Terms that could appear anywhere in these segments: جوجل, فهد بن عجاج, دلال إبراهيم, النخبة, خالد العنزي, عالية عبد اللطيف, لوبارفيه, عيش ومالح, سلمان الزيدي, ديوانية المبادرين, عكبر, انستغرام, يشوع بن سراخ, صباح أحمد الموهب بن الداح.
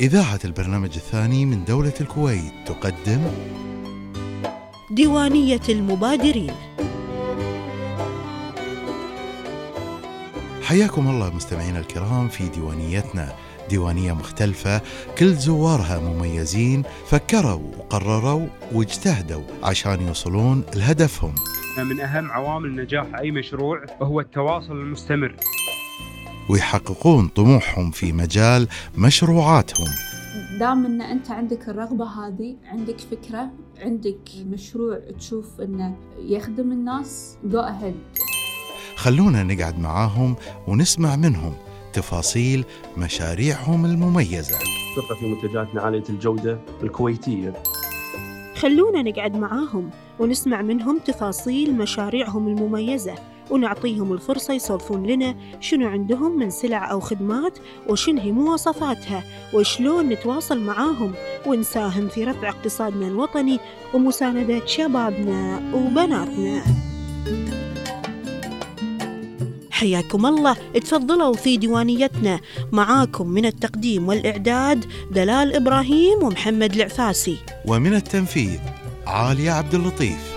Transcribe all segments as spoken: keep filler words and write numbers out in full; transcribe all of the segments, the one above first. إذاعة البرنامج الثاني من دولة الكويت تقدم ديوانية المبادرين. حياكم الله مستمعينا الكرام في ديوانيتنا، ديوانية مختلفة كل زوارها مميزين، فكروا وقرروا واجتهدوا عشان يوصلون لهدفهم. من أهم عوامل نجاح أي مشروع هو التواصل المستمر، ويحققون طموحهم في مجال مشروعاتهم. دام أن أنت عندك الرغبة هذه، عندك فكرة، عندك مشروع تشوف أنه يخدم الناس، go ahead. خلونا نقعد معاهم ونسمع منهم تفاصيل مشاريعهم المميزة. ثقة في منتجاتنا عالية الجودة الكويتية. خلونا نقعد معاهم ونسمع منهم تفاصيل مشاريعهم المميزة، ونعطيهم الفرصة يسولفون لنا شنو عندهم من سلع أو خدمات، وشنو هي مواصفاتها، وشلون نتواصل معاهم ونساهم في رفع اقتصادنا الوطني ومساندة شبابنا وبناتنا. حياكم الله، اتفضلوا في ديوانيتنا. معاكم من التقديم والإعداد دلال إبراهيم ومحمد العفاسي، ومن التنفيذ عالية عبد اللطيف.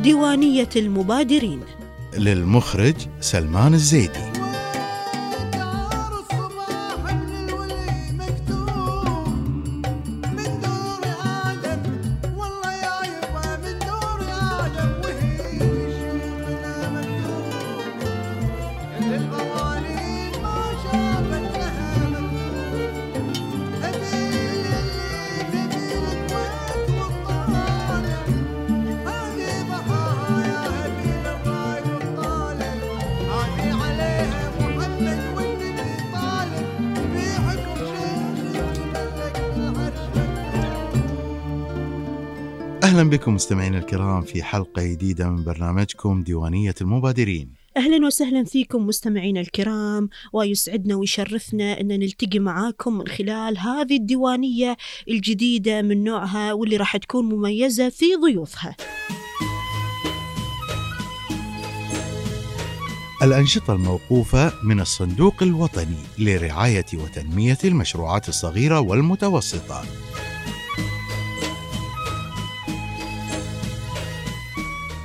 ديوانية المبادرين للمخرج سلمان الزيدي. أهلا بكم مستمعين الكرام في حلقة جديدة من برنامجكم ديوانية المبادرين. أهلا وسهلا فيكم مستمعين الكرام، ويسعدنا ويشرفنا أن نلتقي معاكم من خلال هذه الديوانية الجديدة من نوعها، واللي راح تكون مميزة في ضيوفها. الأنشطة الموقوفة من الصندوق الوطني لرعاية وتنمية المشروعات الصغيرة والمتوسطة.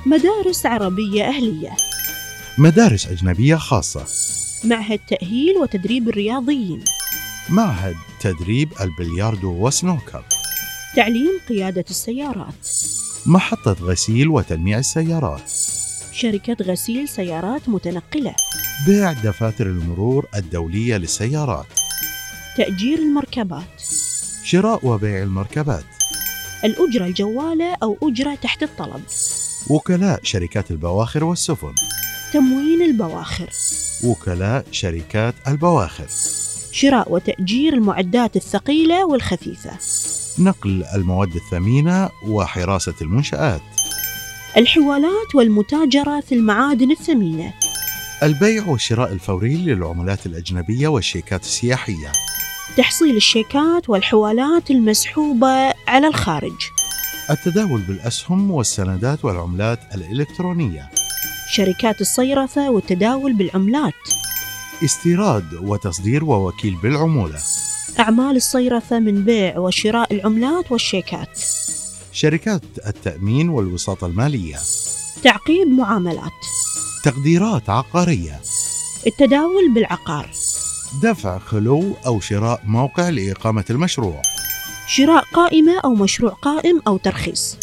مدارس عربية أهلية، مدارس أجنبية خاصة، معهد تأهيل وتدريب الرياضيين، معهد تدريب البلياردو وسنوكر، تعليم قيادة السيارات، محطة غسيل وتلميع السيارات، شركة غسيل سيارات متنقلة، بيع دفاتر المرور الدولية للسيارات، تأجير المركبات، شراء وبيع المركبات، الأجرة الجوالة أو أجرة تحت الطلب، وكلاء شركات البواخر والسفن، تموين البواخر، وكلاء شركات البواخر، شراء وتأجير المعدات الثقيلة والخفيفة، نقل المواد الثمينة وحراسة المنشآت، الحوالات والمتاجرة في المعادن الثمينة، البيع والشراء الفوري للعملات الأجنبية والشيكات السياحية، تحصيل الشيكات والحوالات المسحوبة على الخارج، التداول بالأسهم والسندات والعملات الإلكترونية، شركات الصيرفة والتداول بالعملات، استيراد وتصدير ووكيل بالعمولة، أعمال الصيرفة من بيع وشراء العملات والشيكات، شركات التأمين والوساطة المالية، تعقيب معاملات، تقديرات عقارية، التداول بالعقار، دفع خلو أو شراء موقع لإقامة المشروع، شراء قائمة أو مشروع قائم أو ترخيص،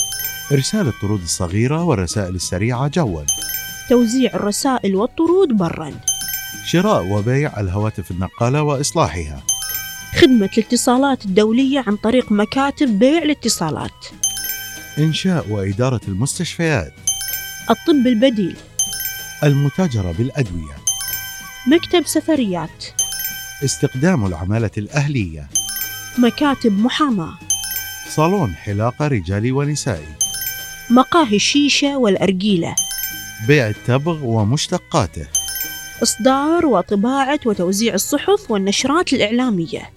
إرسال الطرود الصغيرة والرسائل السريعة جوا، توزيع الرسائل والطرود برا، شراء وبيع الهواتف النقالة وإصلاحها، خدمة الاتصالات الدولية عن طريق مكاتب بيع الاتصالات، إنشاء وإدارة المستشفيات، الطب البديل، المتاجرة بالأدوية، مكتب سفريات، استخدام العمالة الأهلية، مكاتب محاماة، صالون حلاقة رجالي ونسائي، مقاهي الشيشة والأرجيلة، بيع التبغ ومشتقاته، إصدار وطباعة وتوزيع الصحف والنشرات الإعلامية،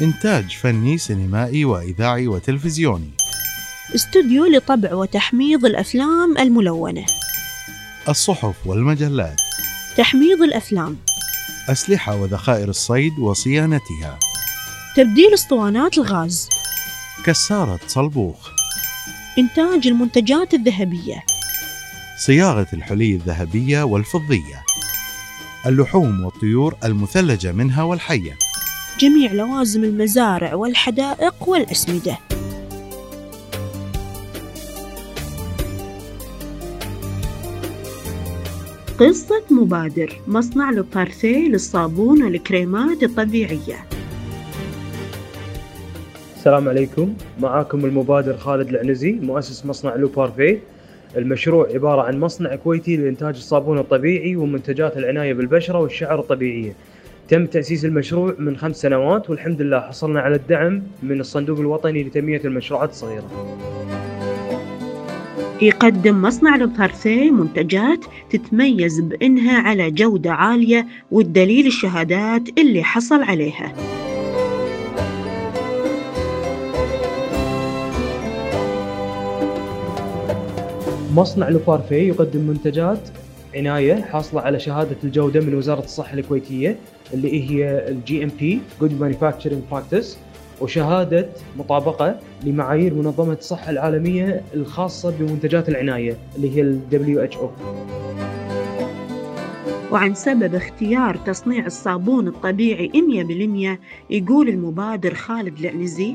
إنتاج فني سينمائي وإذاعي وتلفزيوني، استوديو لطبع وتحميض الأفلام الملونة، الصحف والمجلات، تحميض الأفلام، أسلحة وذخائر الصيد وصيانتها، تبديل اسطوانات الغاز، كسارة صلبوخ، إنتاج المنتجات الذهبية، صياغة الحلي الذهبية والفضية، اللحوم والطيور المثلجة منها والحية، جميع لوازم المزارع والحدائق والأسمدة. قصة مبادر، مصنع لوبارفيه للصابون والكريمات الطبيعية. السلام عليكم، معاكم المبادر خالد العنزي مؤسس مصنع لوبارفيه. المشروع عبارة عن مصنع كويتي لإنتاج الصابون الطبيعي ومنتجات العناية بالبشرة والشعر الطبيعية. تم تأسيس المشروع من خمس سنوات والحمد لله حصلنا على الدعم من الصندوق الوطني لتنمية المشروعات الصغيرة. يقدم مصنع لوبارفيه منتجات تتميز بأنها على جودة عالية، والدليل الشهادات اللي حصل عليها. مصنع لوبارفيه يقدم منتجات عناية حاصلة على شهادة الجودة من وزارة الصحة الكويتية اللي هي ال جي إم بي Good Manufacturing Practice، وشهادة مطابقة لمعايير منظمة الصحة العالمية الخاصة بمنتجات العناية اللي هي ال دبليو إتش أو. وعن سبب اختيار تصنيع الصابون الطبيعي مئة بالمئة يقول المبادر خالد العنزي: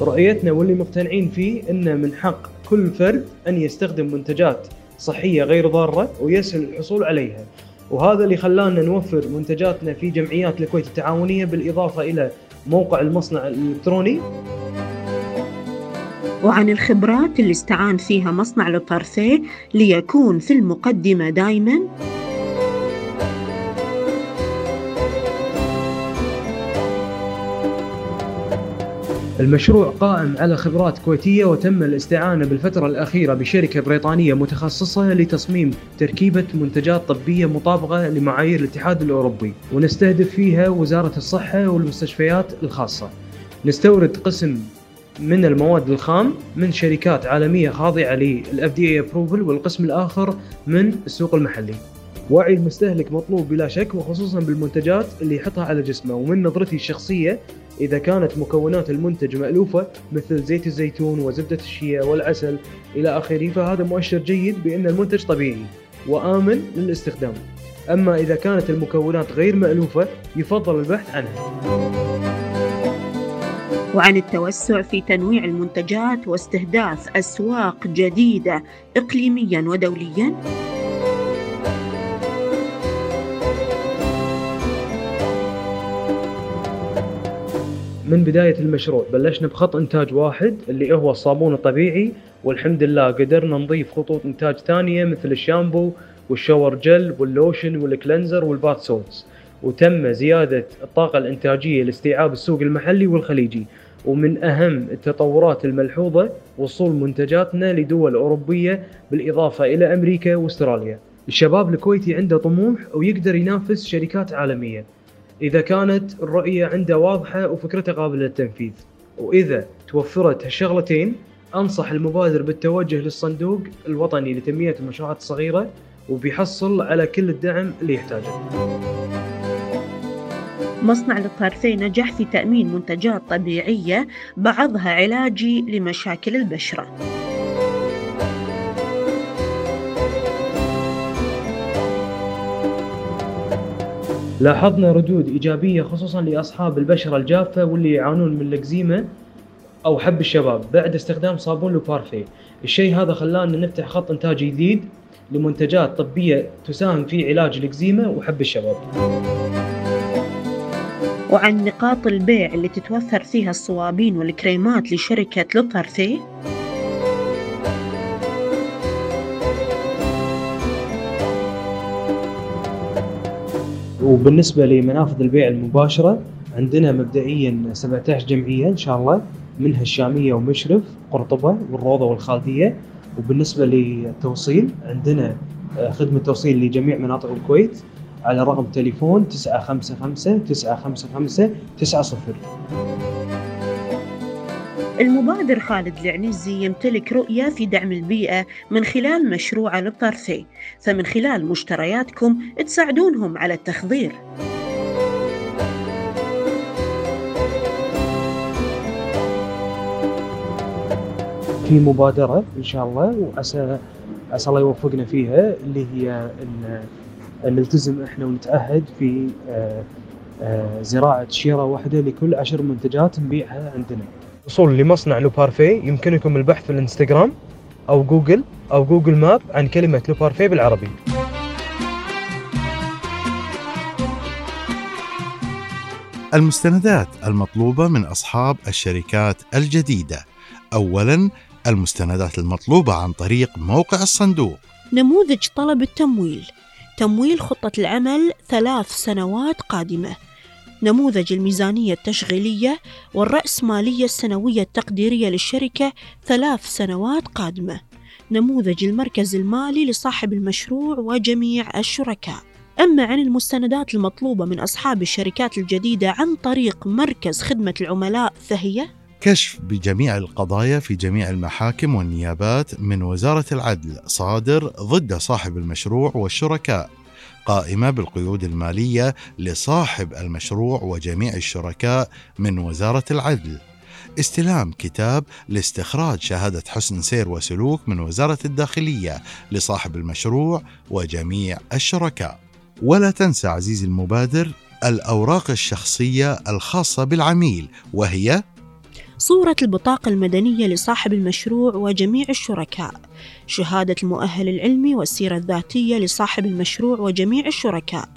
رؤيتنا واللي مقتنعين فيه أن من حق كل فرد أن يستخدم منتجات صحية غير ضارة ويسهل الحصول عليها، وهذا اللي خلانا نوفر منتجاتنا في جمعيات الكويت التعاونية بالإضافة إلى موقع المصنع الإلكتروني. وعن الخبرات اللي استعان فيها مصنع لوبارفيه ليكون في المقدمة دائماً. المشروع قائم على خبرات كويتية، وتم الاستعانة بالفترة الأخيرة بشركة بريطانية متخصصة لتصميم تركيبة منتجات طبية مطابقة لمعايير الاتحاد الأوروبي، ونستهدف فيها وزارة الصحة والمستشفيات الخاصة. نستورد قسم من المواد الخام من شركات عالمية خاضعة لل إف دي إيه approval، والقسم الآخر من السوق المحلي. وعي المستهلك مطلوب بلا شك، وخصوصا بالمنتجات اللي يحطها على جسمه. ومن نظرتي الشخصية، إذا كانت مكونات المنتج مألوفة مثل زيت الزيتون وزبدة الشيا والعسل إلى آخره، فهذا مؤشر جيد بأن المنتج طبيعي وآمن للاستخدام. أما إذا كانت المكونات غير مألوفة يفضل البحث عنها. وعن التوسع في تنويع المنتجات واستهداف أسواق جديدة إقليميا ودوليا. من بداية المشروع بلشنا بخط إنتاج واحد اللي هو الصابون الطبيعي، والحمد لله قدرنا نضيف خطوط إنتاج ثانية مثل الشامبو والشاور جل واللوشن والكلنزر والبات سولتس، وتم زيادة الطاقة الإنتاجية لاستيعاب السوق المحلي والخليجي. ومن أهم التطورات الملحوظة وصول منتجاتنا لدول أوروبية بالإضافة إلى أمريكا وأستراليا. الشباب الكويتي عنده طموح ويقدر ينافس شركات عالمية إذا كانت الرؤية عنده واضحة وفكرته قابلة للتنفيذ. وإذا توفرت هالشغلتين أنصح المبادر بالتوجه للصندوق الوطني لتنمية المشروعات الصغيرة، وبيحصل على كل الدعم اللي يحتاجه. مصنع لوبارفيه نجح في تأمين منتجات طبيعية بعضها علاجي لمشاكل البشرة. لاحظنا ردود إيجابية خصوصاً لأصحاب البشرة الجافة واللي يعانون من الإكزيما أو حب الشباب بعد استخدام صابون لوبارفيه. الشيء هذا خلانا نفتح خط إنتاج جديد لمنتجات طبية تساهم في علاج الإكزيما وحب الشباب. وعن نقاط البيع اللي تتوفر فيها الصوابين والكريمات لشركة لوبارفيه. وبالنسبة لمنافذ البيع المباشرة عندنا مبدئيا سبعة عشر جمعية إن شاء الله، منها الشامية ومشرف قرطبة والروضة والخالدية. وبالنسبة للتوصيل عندنا خدمة توصيل لجميع مناطق الكويت على رقم تليفون تسعة خمسة خمسة تسعة خمسة خمسة تسعة صفر. المبادر خالد العنزي يمتلك رؤية في دعم البيئة من خلال مشروعه لوبارفيه، فمن خلال مشترياتكم تساعدونهم على التخضير. في مبادرة إن شاء الله وعسى عسى الله يوفقنا فيها، اللي هي إن نلتزم إحنا ونتعهد في زراعة شيرة واحدة لكل عشر منتجات نبيعها عندنا. الوصول لمصنع لوبارفيه يمكنكم البحث في الانستغرام أو جوجل أو جوجل ماب عن كلمة لوبارفيه بالعربي. المستندات المطلوبة من أصحاب الشركات الجديدة. أولاً المستندات المطلوبة عن طريق موقع الصندوق. نموذج طلب التمويل، تمويل خطة العمل ثلاث سنوات قادمة، نموذج الميزانية التشغيلية والرأسمالية السنوية التقديرية للشركة ثلاث سنوات قادمة، نموذج المركز المالي لصاحب المشروع وجميع الشركاء. أما عن المستندات المطلوبة من أصحاب الشركات الجديدة عن طريق مركز خدمة العملاء فهي كشف بجميع القضايا في جميع المحاكم والنيابات من وزارة العدل صادر ضد صاحب المشروع والشركاء، قائمة بالقيود المالية لصاحب المشروع وجميع الشركاء من وزارة العدل، استلام كتاب لاستخراج شهادة حسن سير وسلوك من وزارة الداخلية لصاحب المشروع وجميع الشركاء. ولا تنسى عزيزي المبادر الأوراق الشخصية الخاصة بالعميل، وهي صورة البطاقة المدنية لصاحب المشروع وجميع الشركاء، شهادة المؤهل العلمي والسيرة الذاتية لصاحب المشروع وجميع الشركاء،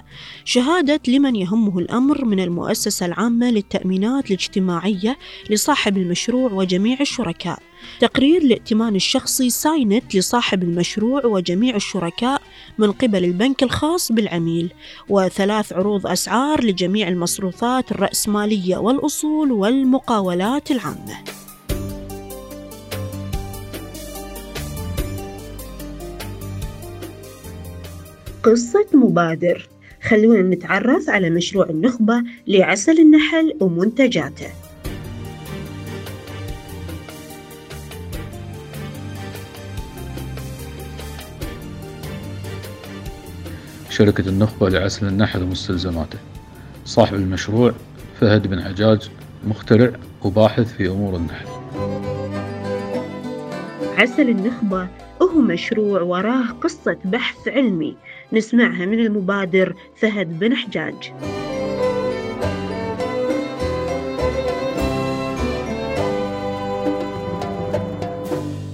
شهادة لمن يهمه الأمر من المؤسسة العامة للتأمينات الاجتماعية لصاحب المشروع وجميع الشركاء، تقرير الائتمان الشخصي ساينت لصاحب المشروع وجميع الشركاء من قبل البنك الخاص بالعميل، وثلاث عروض أسعار لجميع المصروفات الرأسمالية والأصول والمقاولات العامة. قصة مبادر. خلونا نتعرف على مشروع النخبة لعسل النحل ومنتجاته. شركة النخبة لعسل النحل ومستلزماته، صاحب المشروع فهد بن عجاج، مخترع وباحث في أمور النحل. عسل النخبة هو مشروع وراه قصة بحث علمي، نسمعها من المبادر فهد بن حجاج.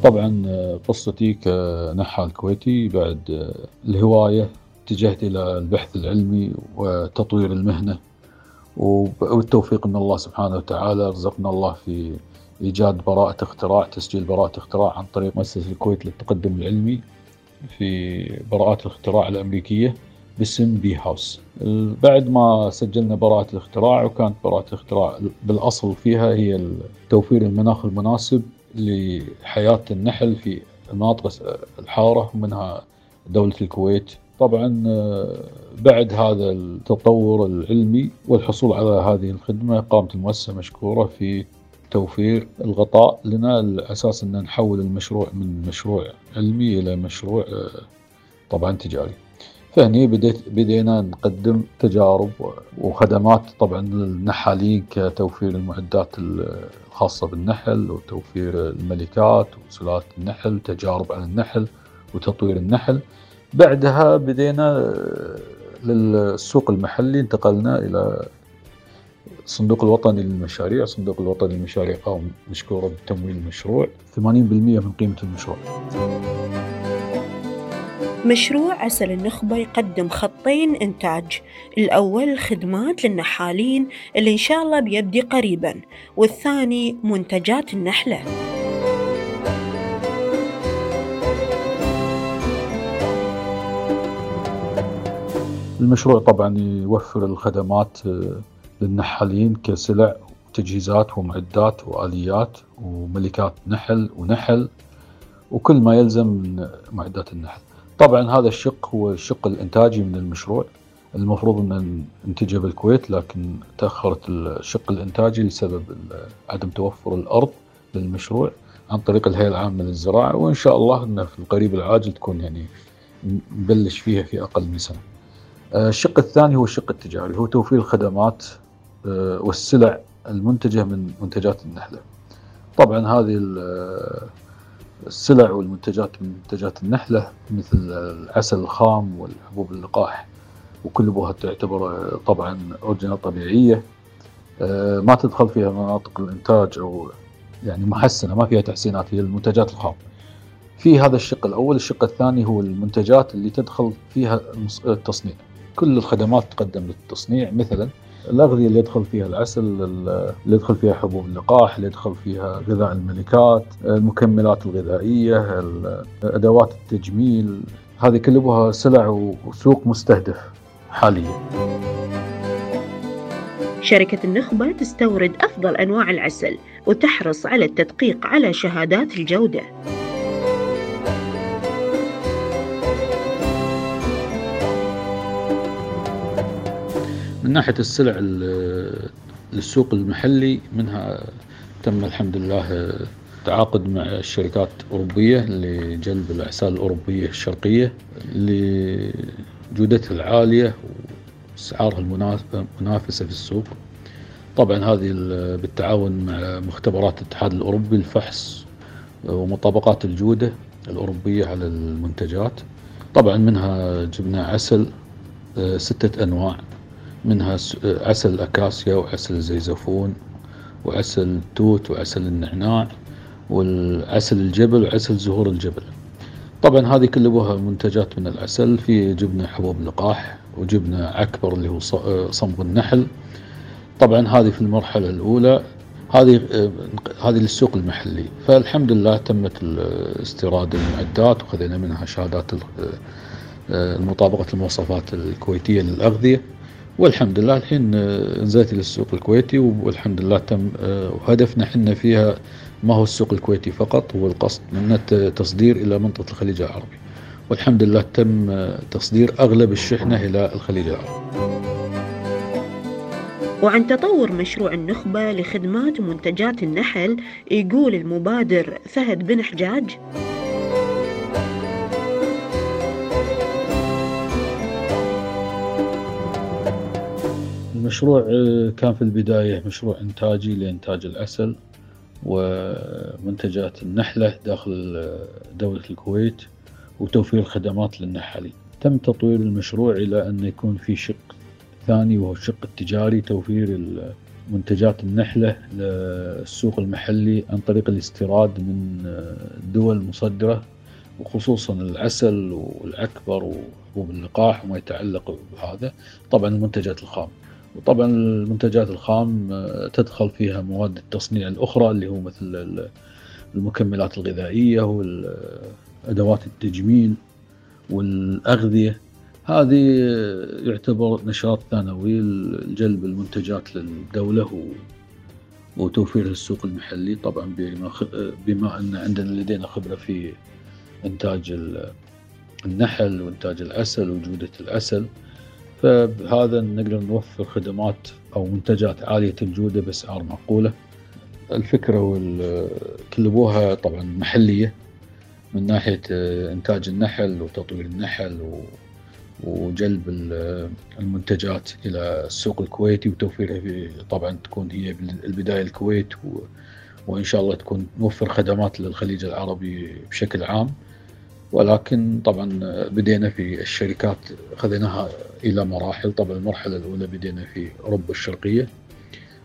طبعا قصتي كنحال كويتي بعد الهواية اتجهت إلى البحث العلمي وتطوير المهنة، والتوفيق من الله سبحانه وتعالى رزقنا الله في إيجاد براءة اختراع، تسجيل براءة اختراع عن طريق مؤسسة الكويت للتقدم العلمي في براءات الاختراع الأمريكية باسم بي هاوس. بعد ما سجلنا براءة الاختراع، وكانت براءة الاختراع بالأصل فيها هي توفير المناخ المناسب لحياة النحل في المناطق الحارة ومنها دولة الكويت. طبعا بعد هذا التطور العلمي والحصول على هذه الخدمة، قامت المؤسسة مشكورة في توفير الغطاء لنا الأساس أن نحول المشروع من مشروع علمي إلى مشروع طبعا تجاري. فهني بديت بدينا نقدم تجارب وخدمات طبعا للنحالين، كتوفير المعدات الخاصة بالنحل وتوفير الملكات وسلالات النحل، تجارب على النحل وتطوير النحل. بعدها بدينا للسوق المحلي، انتقلنا إلى الصندوق الوطني للمشاريع. الصندوق الوطني للمشاريع قام مشكورة بتمويل المشروع ثمانين بالمئة من قيمة المشروع. مشروع عسل النخبة يقدم خطين إنتاج، الأول خدمات للنحالين اللي إن شاء الله بيبدي قريباً، والثاني منتجات النحلة. المشروع طبعاً يوفر الخدمات للنحالين كسلع وتجهيزات ومعدات وآليات وملكات نحل ونحل وكل ما يلزم من معدات النحل. طبعا هذا الشق هو الشق الإنتاجي من المشروع، المفروض أن ننتجه بالكويت، لكن تأخرت الشق الإنتاجي لسبب عدم توفر الأرض للمشروع عن طريق الهيئة العامة للزراعة، وإن شاء الله إنه في القريب العاجل تكون يعني نبلش فيها في أقل من سنة. الشق الثاني هو الشق التجاري، هو توفير الخدمات والسلع المنتجة من منتجات النحلة. طبعا هذه السلع والمنتجات من منتجات النحلة مثل العسل الخام والحبوب اللقاح وكلها تعتبر طبعا أورجينال طبيعية، ما تدخل فيها مناطق الإنتاج أو يعني محسنة، ما فيها تحسينات، هي المنتجات الخام. في هذا الشق الأول. الشق الثاني هو المنتجات اللي تدخل فيها التصنيع، كل الخدمات تقدم للتصنيع، مثلا الأغذية اللي يدخل فيها العسل، اللي يدخل فيها حبوب اللقاح، اللي يدخل فيها غذاء الملكات، المكملات الغذائية، أدوات التجميل، هذه كلها سلع وسوق مستهدف حاليا. شركة النخبة تستورد أفضل أنواع العسل وتحرص على التدقيق على شهادات الجودة. من ناحية السلع للسوق المحلي، منها تم الحمد لله تعاقد مع الشركات الأوروبية لجلب العسال الأوروبية الشرقية لجودتها العالية وأسعارها المنافسة في السوق. طبعا هذه بالتعاون مع مختبرات الاتحاد الأوروبي للفحص ومطابقات الجودة الأوروبية على المنتجات. طبعا منها جبنا عسل ستة أنواع، منها عسل الأكاسيا وعسل الزيزفون وعسل التوت وعسل النعناع والعسل الجبل وعسل زهور الجبل. طبعا هذه كلها منتجات من العسل. في جبنا حبوب لقاح وجبنا عكبر اللي هو صنب النحل. طبعا هذه في المرحلة الأولى، هذه هذه للسوق المحلي. فالحمد لله تمت استيراد المعدات وخذنا منها شهادات مطابقة المواصفات الكويتية للأغذية، والحمد لله الحين انزلت للسوق الكويتي، والحمد لله تم هدفنا حنا فيها ما هو السوق الكويتي فقط، هو القصد منه تصدير إلى منطقة الخليج العربي، والحمد لله تم تصدير أغلب الشحنة إلى الخليج العربي. وعن تطور مشروع النخبة لخدمات ومنتجات النحل يقول المبادر فهد بن عجاج: المشروع كان في البداية مشروع إنتاجي لإنتاج العسل ومنتجات النحلة داخل دولة الكويت وتوفير الخدمات للنحالين. تم تطوير المشروع إلى أن يكون في شق ثاني وهو الشق التجاري، توفير منتجات النحلة للسوق المحلي عن طريق الاستيراد من الدول المصدرة، وخصوصا العسل والعكبر وحبوب اللقاح وما يتعلق بهذا. طبعا المنتجات الخام، وطبعا المنتجات الخام تدخل فيها مواد التصنيع الأخرى اللي هو مثل المكملات الغذائية والأدوات التجميل والأغذية. هذه يعتبر نشاط ثانوي لجلب المنتجات للدولة وتوفير السوق المحلي، طبعا بما أن عندنا لدينا خبرة في إنتاج النحل وإنتاج العسل وجودة العسل، فبهذا نقدر نوفر خدمات أو منتجات عالية الجودة بأسعار معقولة. الفكرة والكلبوها طبعا محلية من ناحية إنتاج النحل وتطوير النحل وجلب المنتجات إلى السوق الكويتي وتوفيرها في، طبعا تكون هي البداية الكويت، وإن شاء الله تكون نوفر خدمات للخليج العربي بشكل عام. ولكن طبعا بدينا في الشركات، خذناها إلى مراحل. طبعا المرحلة الأولى بدينا في أوروبا الشرقية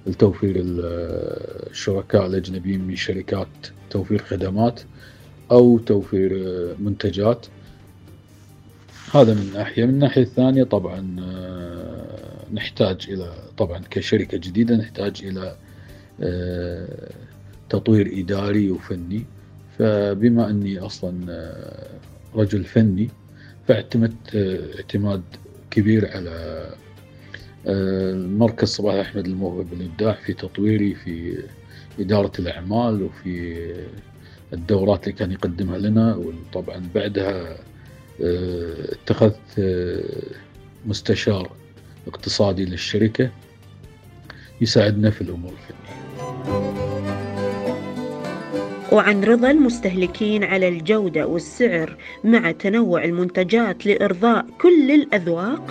لتوفير الشركاء الأجنبيين من شركات توفير خدمات أو توفير منتجات، هذا من ناحية. من ناحية الثانية طبعا نحتاج إلى، طبعا كشركة جديدة نحتاج إلى تطوير إداري وفني، فبما أني أصلا رجل فني فاعتمدت اعتماد كبير على مركز صباح أحمد الموهب بن الداح في تطويري في إدارة الأعمال وفي الدورات اللي كان يقدمها لنا. وطبعا بعدها اتخذت مستشار اقتصادي للشركة يساعدنا في الأمور الفنية. وعن رضا المستهلكين على الجودة والسعر مع تنوع المنتجات لإرضاء كل الأذواق.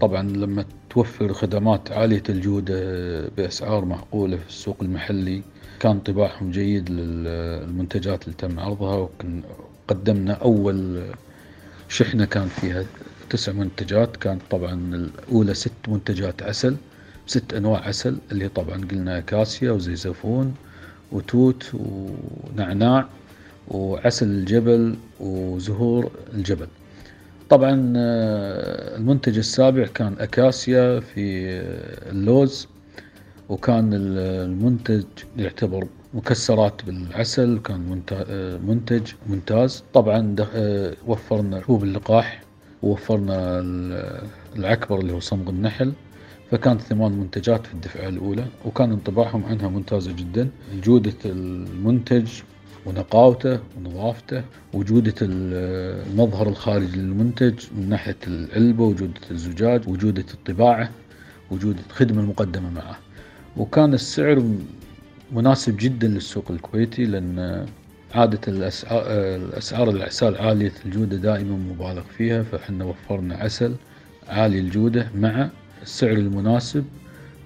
طبعا لما توفر خدمات عالية الجودة بأسعار معقولة في السوق المحلي كان طباعهم جيد للمنتجات اللي تم عرضها. وقدمنا أول شحنة كان فيها تسع منتجات، كانت طبعا الأولى ست منتجات عسل، ست أنواع عسل اللي طبعا قلنا أكاسيا وزيزفون وتوت ونعناع وعسل الجبل وزهور الجبل. طبعا المنتج السابع كان أكاسيا في اللوز، وكان المنتج يعتبر مكسرات بالعسل، وكان منتج ممتاز. طبعا وفرنا حبوب اللقاح ووفرنا العكبر اللي هو صمغ النحل، فكانت ثمان منتجات في الدفعة الأولى وكان انطباعهم عنها ممتازة جدا. جودة المنتج ونقاوته ونظافته وجودة المظهر الخارجي للمنتج من ناحية العلبة وجودة الزجاج وجودة الطباعة وجودة الخدمة المقدمة معه. وكان السعر مناسب جدا للسوق الكويتي، لأن عادة الأسعار العسل عالية الجودة دائما مبالغ فيها، فإحنا وفرنا عسل عالي الجودة مع السعر المناسب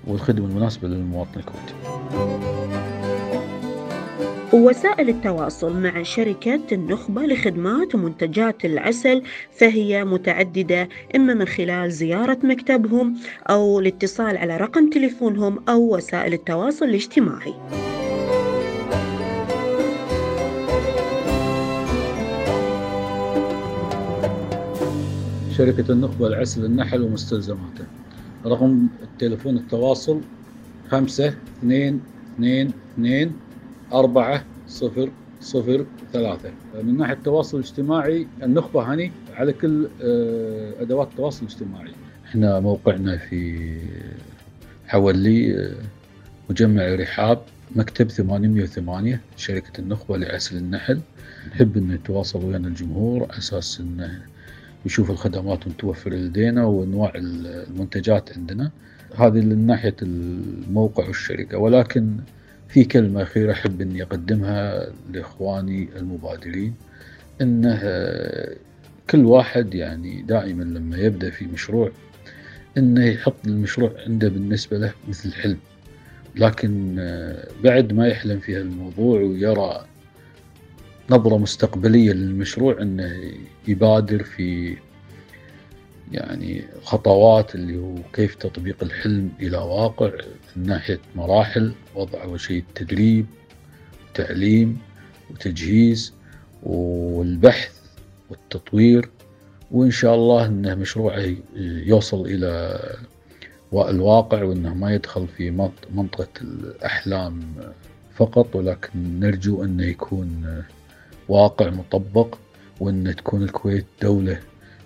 والخدمة المناسبة للمواطن الكويتي. ووسائل التواصل مع شركة النخبة لخدمات ومنتجات العسل فهي متعددة، إما من خلال زيارة مكتبهم أو الاتصال على رقم تليفونهم أو وسائل التواصل الاجتماعي. شركة النخبة لعسل النحل ومستلزماته، رقم التليفون التواصل خمسة اثنين اثنين اثنين أربعة صفر صفر ثلاثة. من ناحية التواصل الاجتماعي النخبة هني على كل أدوات التواصل الاجتماعي. احنا موقعنا في حوالي مجمع رحاب، مكتب ثمانمئة وثمانية، شركة النخبة لعسل النحل. نحب أن نتواصل ويا الجمهور على أساس أنه يشوف الخدمات المتوفرة لدينا وأنواع المنتجات عندنا. هذه من ناحية الموقع والشركة. ولكن في كلمة أخيرة أحب أني أقدمها لإخواني المبادرين، أنه كل واحد يعني دائما لما يبدأ في مشروع أنه يحط المشروع عنده بالنسبة له مثل حلم، لكن بعد ما يحلم في هالموضوع ويرى نظرة مستقبلية للمشروع أنه يبادر في يعني خطوات اللي هو كيف تطبيق الحلم إلى واقع، من ناحية مراحل وضع أول شيء التدريب تعليم وتجهيز والبحث والتطوير، وإن شاء الله أنه مشروعه يوصل إلى الواقع وأنه ما يدخل في منطقة الأحلام فقط، ولكن نرجو أنه يكون واقع مطبق وأن تكون الكويت دولة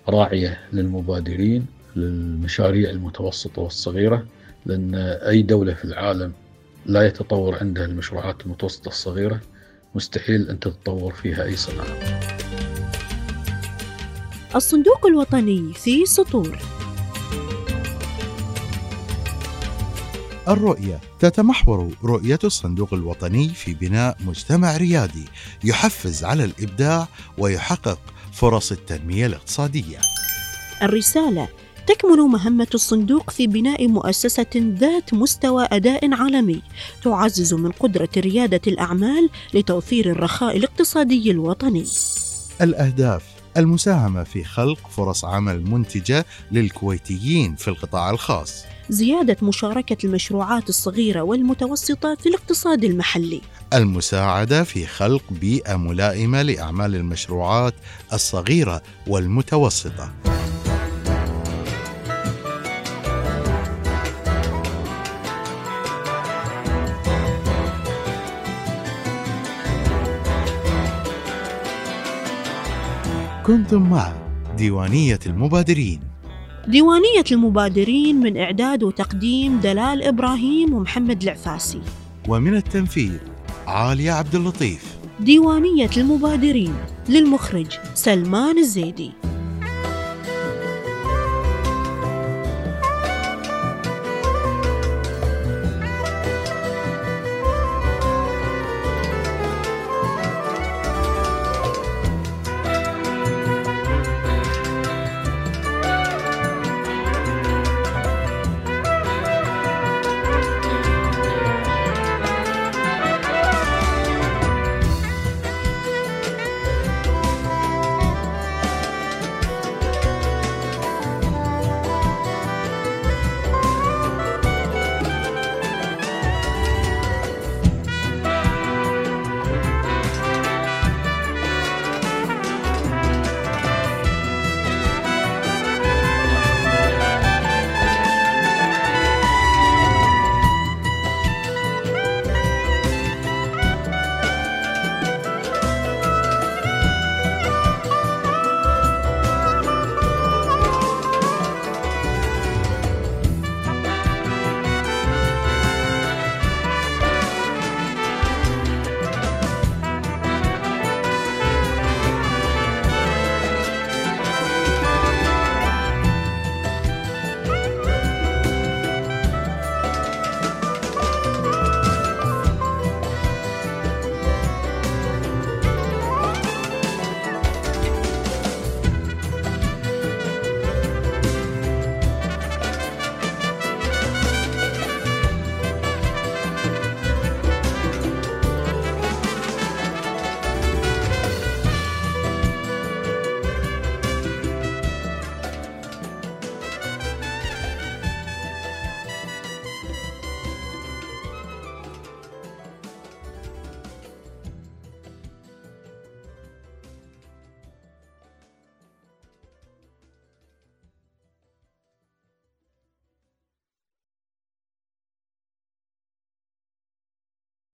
راعية للمبادرين للمشاريع المتوسطة والصغيرة. لأن أي دولة في العالم لا يتطور عندها المشروعات المتوسطة الصغيرة مستحيل أن تتطور فيها أي صناعة. الصندوق الوطني في سطور. الرؤية تتمحور رؤية الصندوق الوطني في بناء مجتمع ريادي يحفز على الإبداع ويحقق فرص التنمية الاقتصادية. الرسالة تكمن مهمة الصندوق في بناء مؤسسة ذات مستوى أداء عالمي تعزز من قدرة ريادة الأعمال لتوفير الرخاء الاقتصادي الوطني. الأهداف: المساهمة في خلق فرص عمل منتجة للكويتيين في القطاع الخاص، زيادة مشاركة المشروعات الصغيرة والمتوسطة في الاقتصاد المحلي، المساعدة في خلق بيئة ملائمة لأعمال المشروعات الصغيرة والمتوسطة. كنتم مع ديوانية المبادرين. ديوانية المبادرين من إعداد وتقديم دلال إبراهيم ومحمد العفاسي، ومن التنفيذ عالية عبد اللطيف. ديوانية المبادرين للمخرج سلمان الزيدي.